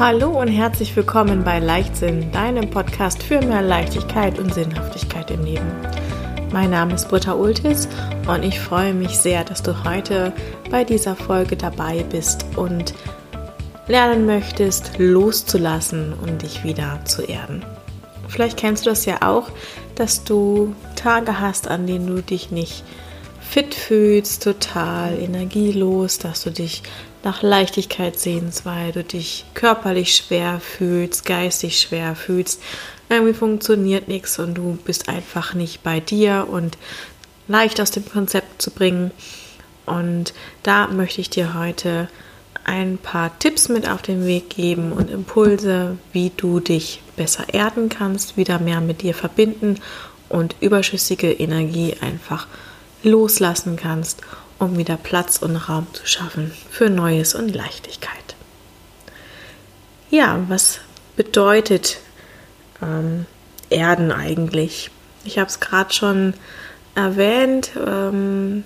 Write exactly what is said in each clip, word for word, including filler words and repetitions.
Hallo und herzlich willkommen bei Leichtsinn, deinem Podcast für mehr Leichtigkeit und Sinnhaftigkeit im Leben. Mein Name ist Britta Uhlitz und ich freue mich sehr, dass du heute bei dieser Folge dabei bist und lernen möchtest, loszulassen und dich wieder zu erden. Vielleicht kennst du das ja auch, dass du Tage hast, an denen du dich nicht fit fühlst, total energielos, dass du dich nach Leichtigkeit sehnst, weil du dich körperlich schwer fühlst, geistig schwer fühlst. Irgendwie funktioniert nichts und du bist einfach nicht bei dir und leicht aus dem Konzept zu bringen. Und da möchte ich dir heute ein paar Tipps mit auf den Weg geben und Impulse, wie du dich besser erden kannst, wieder mehr mit dir verbinden und überschüssige Energie einfach loslassen kannst, um wieder Platz und Raum zu schaffen für Neues und Leichtigkeit. Ja, was bedeutet ähm, Erden eigentlich? Ich habe es gerade schon erwähnt, ähm,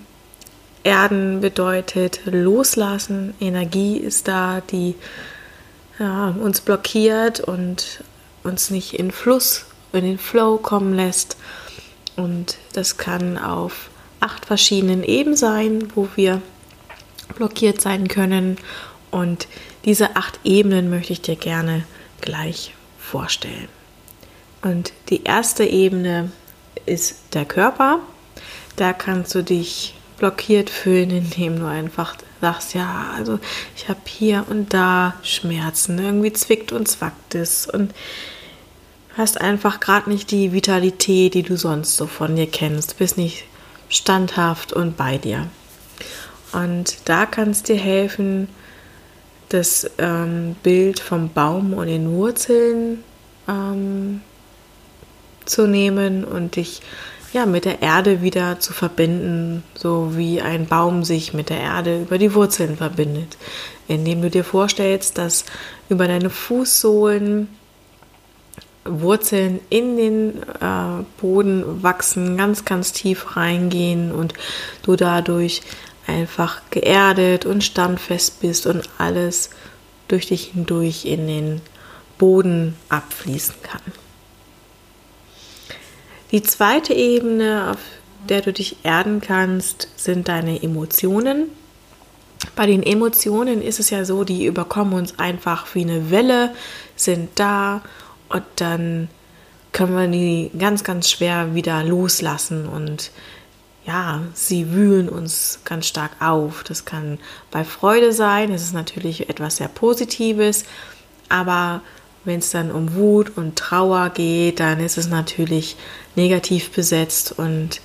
Erden bedeutet loslassen, Energie ist da, die ja, uns blockiert und uns nicht in Fluss, in den Flow kommen lässt, und das kann auf acht verschiedenen Ebenen sein, wo wir blockiert sein können, und diese acht Ebenen möchte ich dir gerne gleich vorstellen. Und die erste Ebene ist der Körper. Da kannst du dich blockiert fühlen, indem du einfach sagst, ja, also ich habe hier und da Schmerzen, irgendwie zwickt und zwackt es und hast einfach gerade nicht die Vitalität, die du sonst so von dir kennst, bist nicht standhaft und bei dir. Und da kann es dir helfen, das ähm, Bild vom Baum und den Wurzeln ähm, zu nehmen und dich ja mit der Erde wieder zu verbinden, so wie ein Baum sich mit der Erde über die Wurzeln verbindet, indem du dir vorstellst, dass über deine Fußsohlen Wurzeln in den äh, Boden wachsen, ganz, ganz tief reingehen und du dadurch einfach geerdet und standfest bist und alles durch dich hindurch in den Boden abfließen kann. Die zweite Ebene, auf der du dich erden kannst, sind deine Emotionen. Bei den Emotionen ist es ja so, die überkommen uns einfach wie eine Welle, sind da. Und dann können wir die ganz, ganz schwer wieder loslassen und ja, sie wühlen uns ganz stark auf. Das kann bei Freude sein, das ist natürlich etwas sehr Positives, aber wenn es dann um Wut und Trauer geht, dann ist es natürlich negativ besetzt und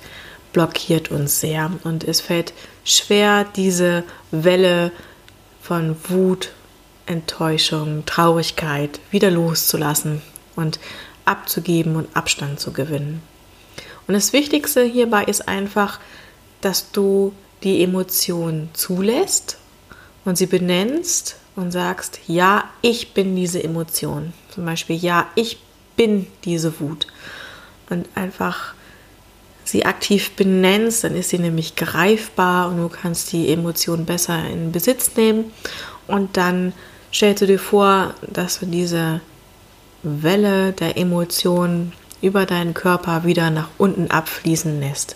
blockiert uns sehr. Und es fällt schwer, diese Welle von Wut, Enttäuschung, Traurigkeit wieder loszulassen und abzugeben und Abstand zu gewinnen. Und das Wichtigste hierbei ist einfach, dass du die Emotion zulässt und sie benennst und sagst, ja, ich bin diese Emotion. Zum Beispiel, ja, ich bin diese Wut. Und einfach sie aktiv benennst, dann ist sie nämlich greifbar und du kannst die Emotion besser in Besitz nehmen. Und dann stellst du dir vor, dass du diese Welle der Emotionen über deinen Körper wieder nach unten abfließen lässt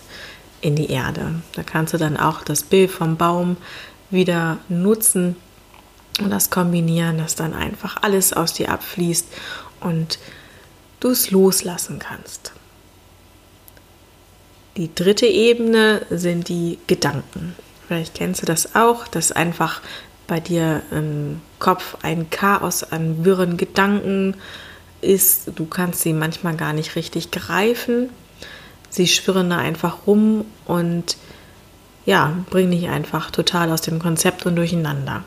in die Erde. Da kannst du dann auch das Bild vom Baum wieder nutzen und das kombinieren, dass dann einfach alles aus dir abfließt und du es loslassen kannst. Die dritte Ebene sind die Gedanken. Vielleicht kennst du das auch, dass einfach bei dir im Kopf ein Chaos an wirren Gedanken ist. Du kannst sie manchmal gar nicht richtig greifen. Sie schwirren da einfach rum und ja, bringen dich einfach total aus dem Konzept und durcheinander.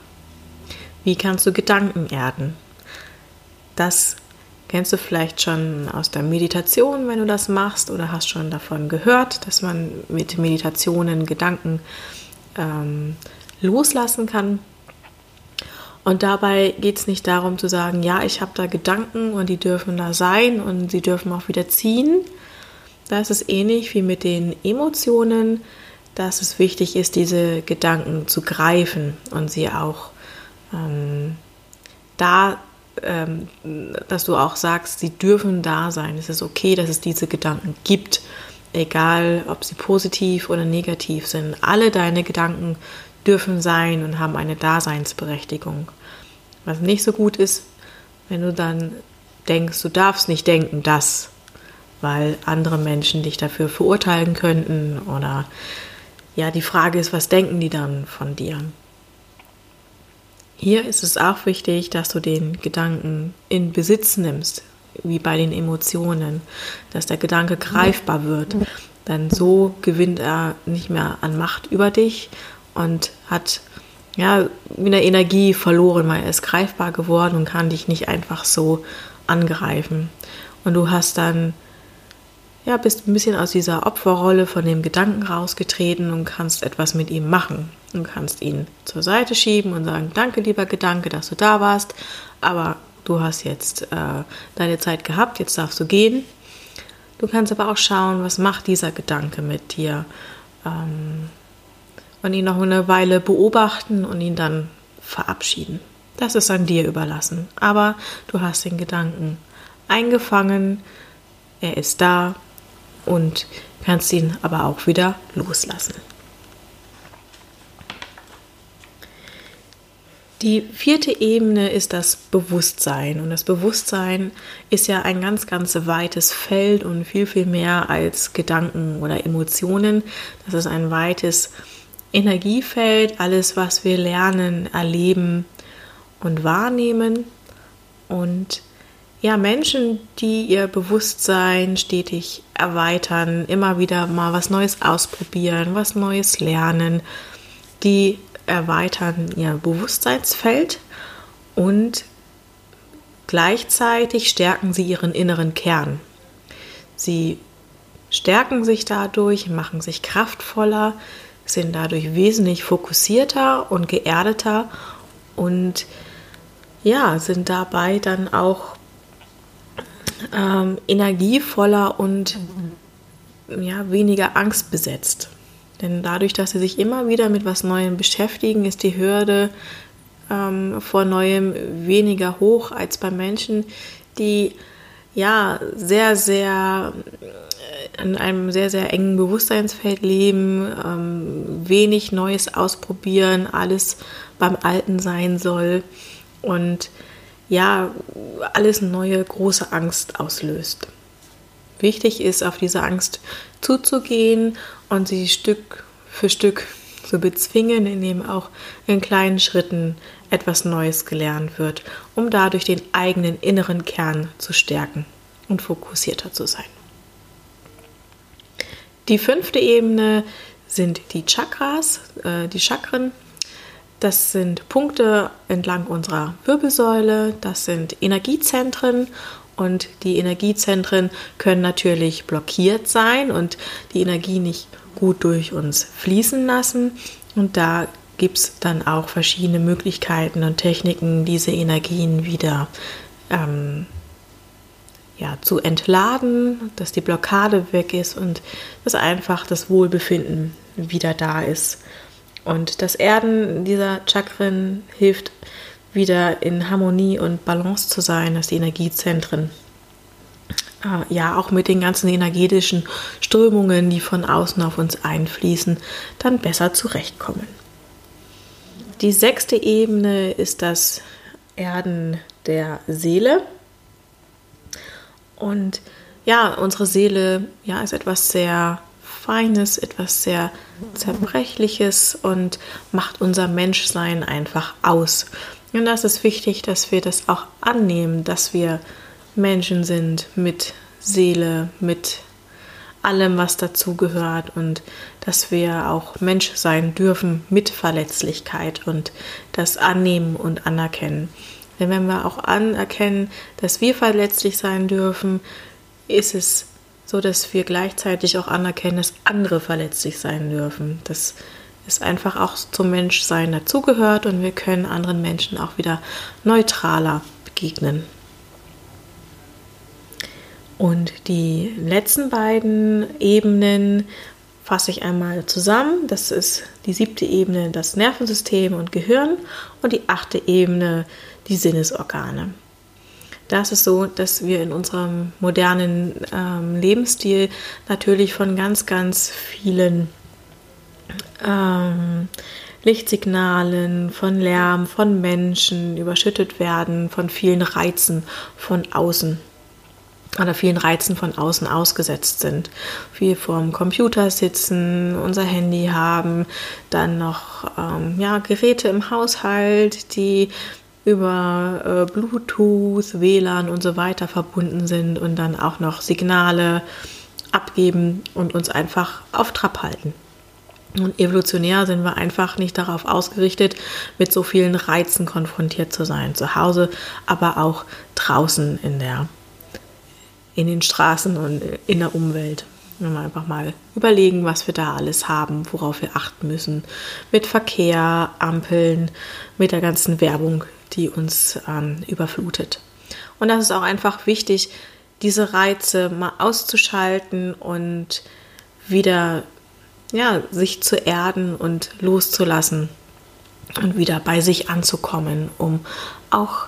Wie kannst du Gedanken erden? Das kennst du vielleicht schon aus der Meditation, wenn du das machst, oder hast schon davon gehört, dass man mit Meditationen Gedanken ähm, loslassen kann. Und dabei geht es nicht darum zu sagen, ja, ich habe da Gedanken und die dürfen da sein und sie dürfen auch wieder ziehen. Da ist es ähnlich wie mit den Emotionen, dass es wichtig ist, diese Gedanken zu greifen und sie auch ähm, da ähm, dass du auch sagst, sie dürfen da sein. Es ist okay, dass es diese Gedanken gibt, egal ob sie positiv oder negativ sind. Alle deine Gedanken dürfen sein und haben eine Daseinsberechtigung. Was nicht so gut ist, wenn du dann denkst, du darfst nicht denken, dass, weil andere Menschen dich dafür verurteilen könnten oder ja, die Frage ist, was denken die dann von dir? Hier ist es auch wichtig, dass du den Gedanken in Besitz nimmst, wie bei den Emotionen, dass der Gedanke greifbar wird, denn so gewinnt er nicht mehr an Macht über dich und hat ja wieder Energie verloren, weil er ist greifbar geworden und kann dich nicht einfach so angreifen. Und du hast dann, ja, bist ein bisschen aus dieser Opferrolle von dem Gedanken rausgetreten und kannst etwas mit ihm machen. Du kannst ihn zur Seite schieben und sagen, danke lieber Gedanke, dass du da warst, aber du hast jetzt äh, deine Zeit gehabt, jetzt darfst du gehen. Du kannst aber auch schauen, was macht dieser Gedanke mit dir. Ähm, und ihn noch eine Weile beobachten und ihn dann verabschieden. Das ist an dir überlassen. Aber du hast den Gedanken eingefangen, er ist da und kannst ihn aber auch wieder loslassen. Die vierte Ebene ist das Bewusstsein. Und das Bewusstsein ist ja ein ganz, ganz weites Feld und viel, viel mehr als Gedanken oder Emotionen. Das ist ein weites Energiefeld, alles, was wir lernen, erleben und wahrnehmen. Und ja, Menschen, die ihr Bewusstsein stetig erweitern, immer wieder mal was Neues ausprobieren, was Neues lernen, die erweitern ihr Bewusstseinsfeld und gleichzeitig stärken sie ihren inneren Kern. Sie stärken sich dadurch, machen sich kraftvoller, sind dadurch wesentlich fokussierter und geerdeter und ja, sind dabei dann auch ähm, energievoller und ja, weniger angstbesetzt. Denn dadurch, dass sie sich immer wieder mit was Neuem beschäftigen, ist die Hürde ähm, vor Neuem weniger hoch als bei Menschen, die ja sehr, sehr in einem sehr, sehr engen Bewusstseinsfeld leben, ähm, wenig Neues ausprobieren, alles beim Alten sein soll und ja, alles neue große Angst auslöst. Wichtig ist, auf diese Angst zuzugehen und sie Stück für Stück zu bezwingen, indem auch in kleinen Schritten etwas Neues gelernt wird, um dadurch den eigenen inneren Kern zu stärken und fokussierter zu sein. Die fünfte Ebene sind die Chakras, äh, die Chakren. Das sind Punkte entlang unserer Wirbelsäule, das sind Energiezentren und die Energiezentren können natürlich blockiert sein und die Energie nicht gut durch uns fließen lassen. Und da gibt es dann auch verschiedene Möglichkeiten und Techniken, diese Energien wieder ähm, Ja, zu entladen, dass die Blockade weg ist und dass einfach das Wohlbefinden wieder da ist. Und das Erden dieser Chakren hilft wieder in Harmonie und Balance zu sein, dass die Energiezentren äh, ja auch mit den ganzen energetischen Strömungen, die von außen auf uns einfließen, dann besser zurechtkommen. Die sechste Ebene ist das Erden der Seele. Und ja, unsere Seele ja, ist etwas sehr Feines, etwas sehr Zerbrechliches und macht unser Menschsein einfach aus. Und das ist wichtig, dass wir das auch annehmen, dass wir Menschen sind mit Seele, mit allem, was dazugehört und dass wir auch Mensch sein dürfen mit Verletzlichkeit und das annehmen und anerkennen. Denn wenn wir auch anerkennen, dass wir verletzlich sein dürfen, ist es so, dass wir gleichzeitig auch anerkennen, dass andere verletzlich sein dürfen. Das ist einfach auch zum Menschsein dazugehört und wir können anderen Menschen auch wieder neutraler begegnen. Und die letzten beiden Ebenen fasse ich einmal zusammen. Das ist die siebte Ebene, das Nervensystem und Gehirn und die achte Ebene, die Sinnesorgane. das ist so, dass wir in unserem modernen ähm, Lebensstil natürlich von ganz, ganz vielen ähm, Lichtsignalen, von Lärm, von Menschen überschüttet werden, von vielen Reizen von außen oder vielen Reizen von außen ausgesetzt sind. Viel vorm Computer sitzen, unser Handy haben, dann noch ähm, ja, Geräte im Haushalt, die über äh, Bluetooth, W L A N und so weiter verbunden sind und dann auch noch Signale abgeben und uns einfach auf Trab halten. Und evolutionär sind wir einfach nicht darauf ausgerichtet, mit so vielen Reizen konfrontiert zu sein. Zu Hause, aber auch draußen in der, in den Straßen und in der Umwelt. Wenn wir einfach mal überlegen, was wir da alles haben, worauf wir achten müssen. Mit Verkehr, Ampeln, mit der ganzen Werbung, die uns ähm, überflutet. Und das ist auch einfach wichtig, diese Reize mal auszuschalten und wieder ja, sich zu erden und loszulassen und wieder bei sich anzukommen, um auch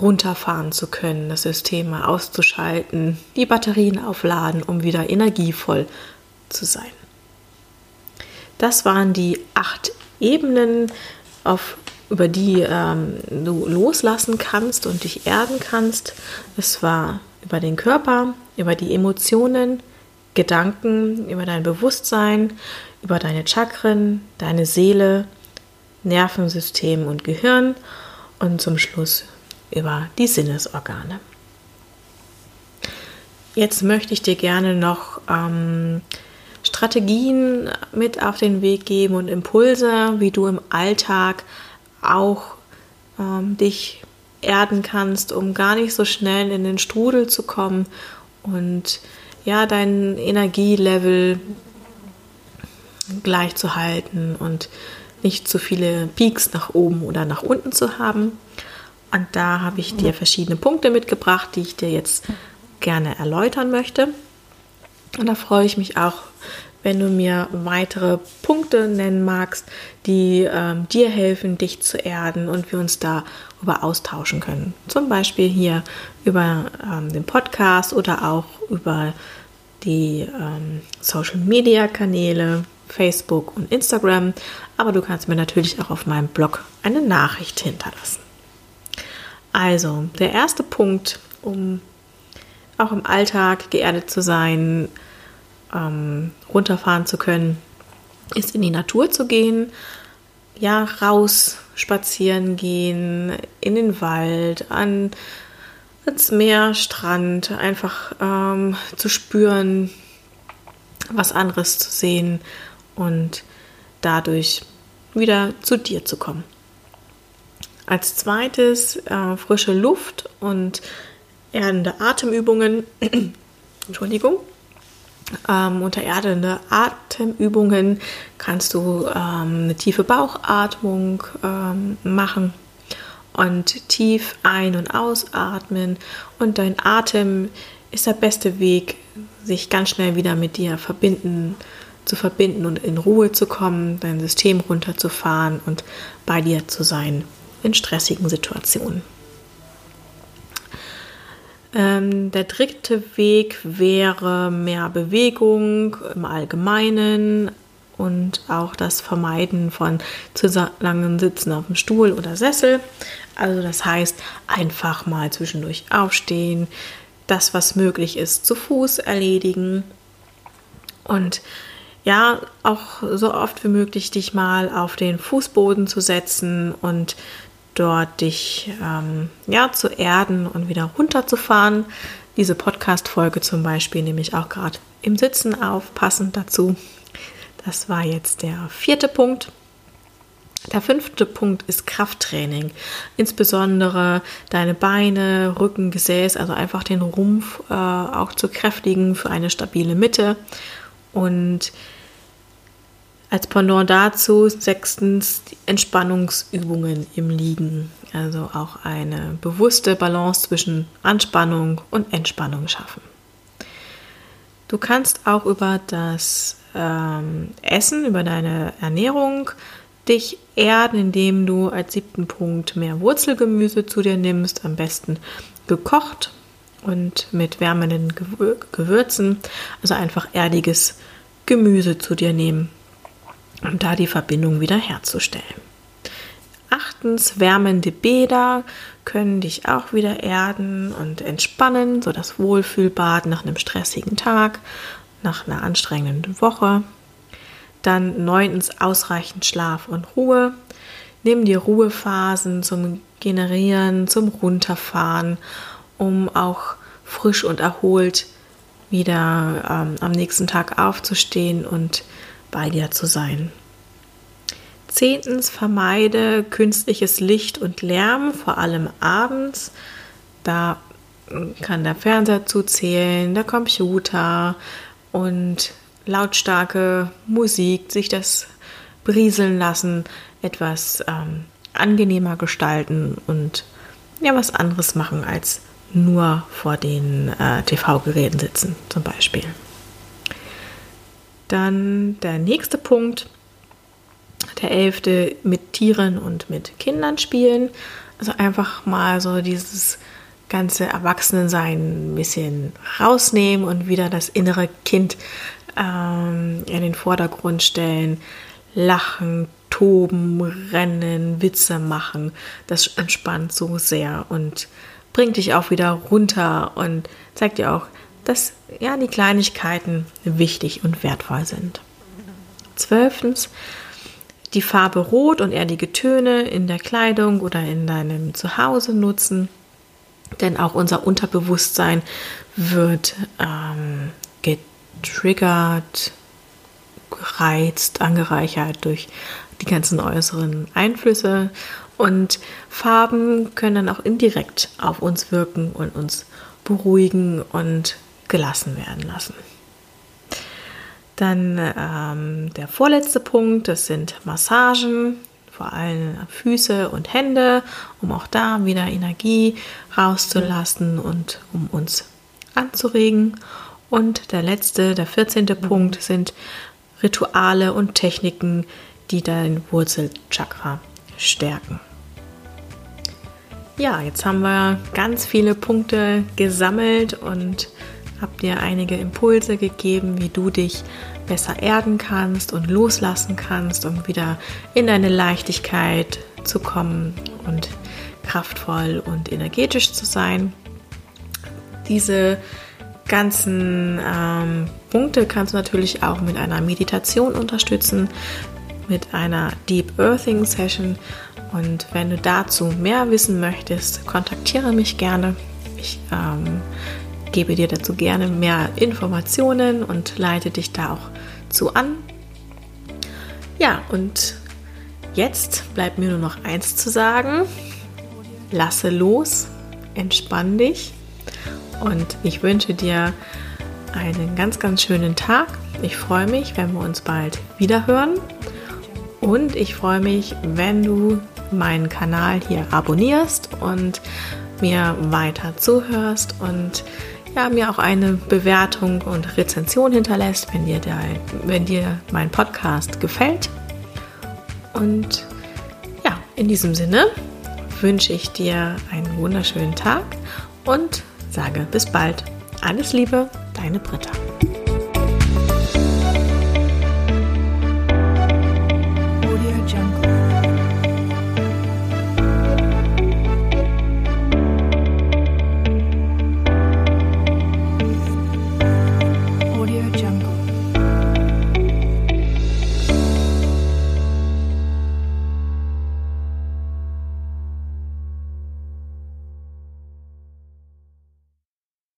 runterfahren zu können, das System mal auszuschalten, die Batterien aufladen, um wieder energievoll zu sein. Das waren die acht Ebenen, auf, über die ähm, du loslassen kannst und dich erden kannst. Es war über den Körper, über die Emotionen, Gedanken, über dein Bewusstsein, über deine Chakren, deine Seele, Nervensystem und Gehirn und zum Schluss über die Sinnesorgane. Jetzt möchte ich dir gerne noch ähm, Strategien mit auf den Weg geben und Impulse, wie du im Alltag auch ähm, dich erden kannst, um gar nicht so schnell in den Strudel zu kommen und ja, dein Energielevel gleich zu halten und nicht zu viele Peaks nach oben oder nach unten zu haben. Und da habe ich dir verschiedene Punkte mitgebracht, die ich dir jetzt gerne erläutern möchte. Und da freue ich mich auch, wenn du mir weitere Punkte nennen magst, die äh, dir helfen, dich zu erden und wir uns darüber austauschen können. Zum Beispiel hier über ähm, den Podcast oder auch über die ähm, Social-Media-Kanäle, Facebook und Instagram. Aber du kannst mir natürlich auch auf meinem Blog eine Nachricht hinterlassen. Also, der erste Punkt, um auch im Alltag geerdet zu sein, ähm, runterfahren zu können, ist in die Natur zu gehen, ja, raus spazieren gehen, in den Wald, an, ans Meer, Strand, einfach ähm, zu spüren, was anderes zu sehen und dadurch wieder zu dir zu kommen. Als zweites äh, frische Luft und erdende Atemübungen, Entschuldigung, ähm, unter erdende Atemübungen kannst du ähm, eine tiefe Bauchatmung ähm, machen und tief ein- und ausatmen und dein Atem ist der beste Weg, sich ganz schnell wieder mit dir verbinden zu verbinden und in Ruhe zu kommen, dein System runterzufahren und bei dir zu sein. In stressigen Situationen. Ähm, der dritte Weg wäre mehr Bewegung im Allgemeinen und auch das Vermeiden von zu langen Sitzen auf dem Stuhl oder Sessel. Also das heißt, einfach mal zwischendurch aufstehen, das, was möglich ist, zu Fuß erledigen und ja, auch so oft wie möglich dich mal auf den Fußboden zu setzen und dort dich ähm, ja, zu erden und wieder runterzufahren. Diese Podcast-Folge zum Beispiel nehme ich auch gerade im Sitzen auf, passend dazu. Das war jetzt der vierte Punkt. Der fünfte Punkt ist Krafttraining. Insbesondere deine Beine, Rücken, Gesäß, also einfach den Rumpf äh, auch zu kräftigen für eine stabile Mitte. Und als Pendant dazu sechstens Entspannungsübungen im Liegen. Also auch eine bewusste Balance zwischen Anspannung und Entspannung schaffen. Du kannst auch über das ähm, Essen, über deine Ernährung dich erden, indem du als siebten Punkt mehr Wurzelgemüse zu dir nimmst, am besten gekocht und mit wärmenden Gewürzen, also einfach erdiges Gemüse zu dir nehmen, um da die Verbindung wieder herzustellen. Achtens, wärmende Bäder können dich auch wieder erden und entspannen, so das Wohlfühlbad nach einem stressigen Tag, nach einer anstrengenden Woche. Dann neuntens, ausreichend Schlaf und Ruhe. Nimm dir Ruhephasen zum Generieren, zum Runterfahren, um auch frisch und erholt wieder ähm, am nächsten Tag aufzustehen und bei dir zu sein. Zehntens, vermeide künstliches Licht und Lärm, vor allem abends. Da kann der Fernseher zuzählen, der Computer und lautstarke Musik, sich das brieseln lassen, etwas ähm, angenehmer gestalten und ja, was anderes machen als nur vor den äh, T V-Geräten sitzen zum Beispiel. Dann der nächste Punkt, der elfte, mit Tieren und mit Kindern spielen. Also einfach mal so dieses ganze Erwachsenensein ein bisschen rausnehmen und wieder das innere Kind ähm, in den Vordergrund stellen, lachen, toben, rennen, Witze machen. Das entspannt so sehr und bringt dich auch wieder runter und zeigt dir auch, dass ja die Kleinigkeiten wichtig und wertvoll sind. Zwölftens, die Farbe Rot und erdige Töne in der Kleidung oder in deinem Zuhause nutzen, denn auch unser Unterbewusstsein wird ähm, getriggert, gereizt, angereichert durch die ganzen äußeren Einflüsse, und Farben können dann auch indirekt auf uns wirken und uns beruhigen und gelassen werden lassen. Dann ähm, der vorletzte Punkt, das sind Massagen, vor allem Füße und Hände, um auch da wieder Energie rauszulassen und um uns anzuregen. Und der letzte, der vierzehnte Punkt, sind Rituale und Techniken, die dein Wurzelchakra stärken. Ja, jetzt haben wir ganz viele Punkte gesammelt und habe dir einige Impulse gegeben, wie du dich besser erden kannst und loslassen kannst, um wieder in deine Leichtigkeit zu kommen und kraftvoll und energetisch zu sein. Diese ganzen ähm, Punkte kannst du natürlich auch mit einer Meditation unterstützen, mit einer Deep Earthing Session, und wenn du dazu mehr wissen möchtest, kontaktiere mich gerne. Ich ähm, gebe dir dazu gerne mehr Informationen und leite dich da auch zu an. Ja, und jetzt bleibt mir nur noch eins zu sagen. Lasse los, entspann dich, und ich wünsche dir einen ganz, ganz schönen Tag. Ich freue mich, wenn wir uns bald wieder hören. Und ich freue mich, wenn du meinen Kanal hier abonnierst und mir weiter zuhörst und ja, mir auch eine Bewertung und Rezension hinterlässt, wenn dir, der, wenn dir mein Podcast gefällt. Und ja, in diesem Sinne wünsche ich dir einen wunderschönen Tag und sage bis bald. Alles Liebe, deine Britta.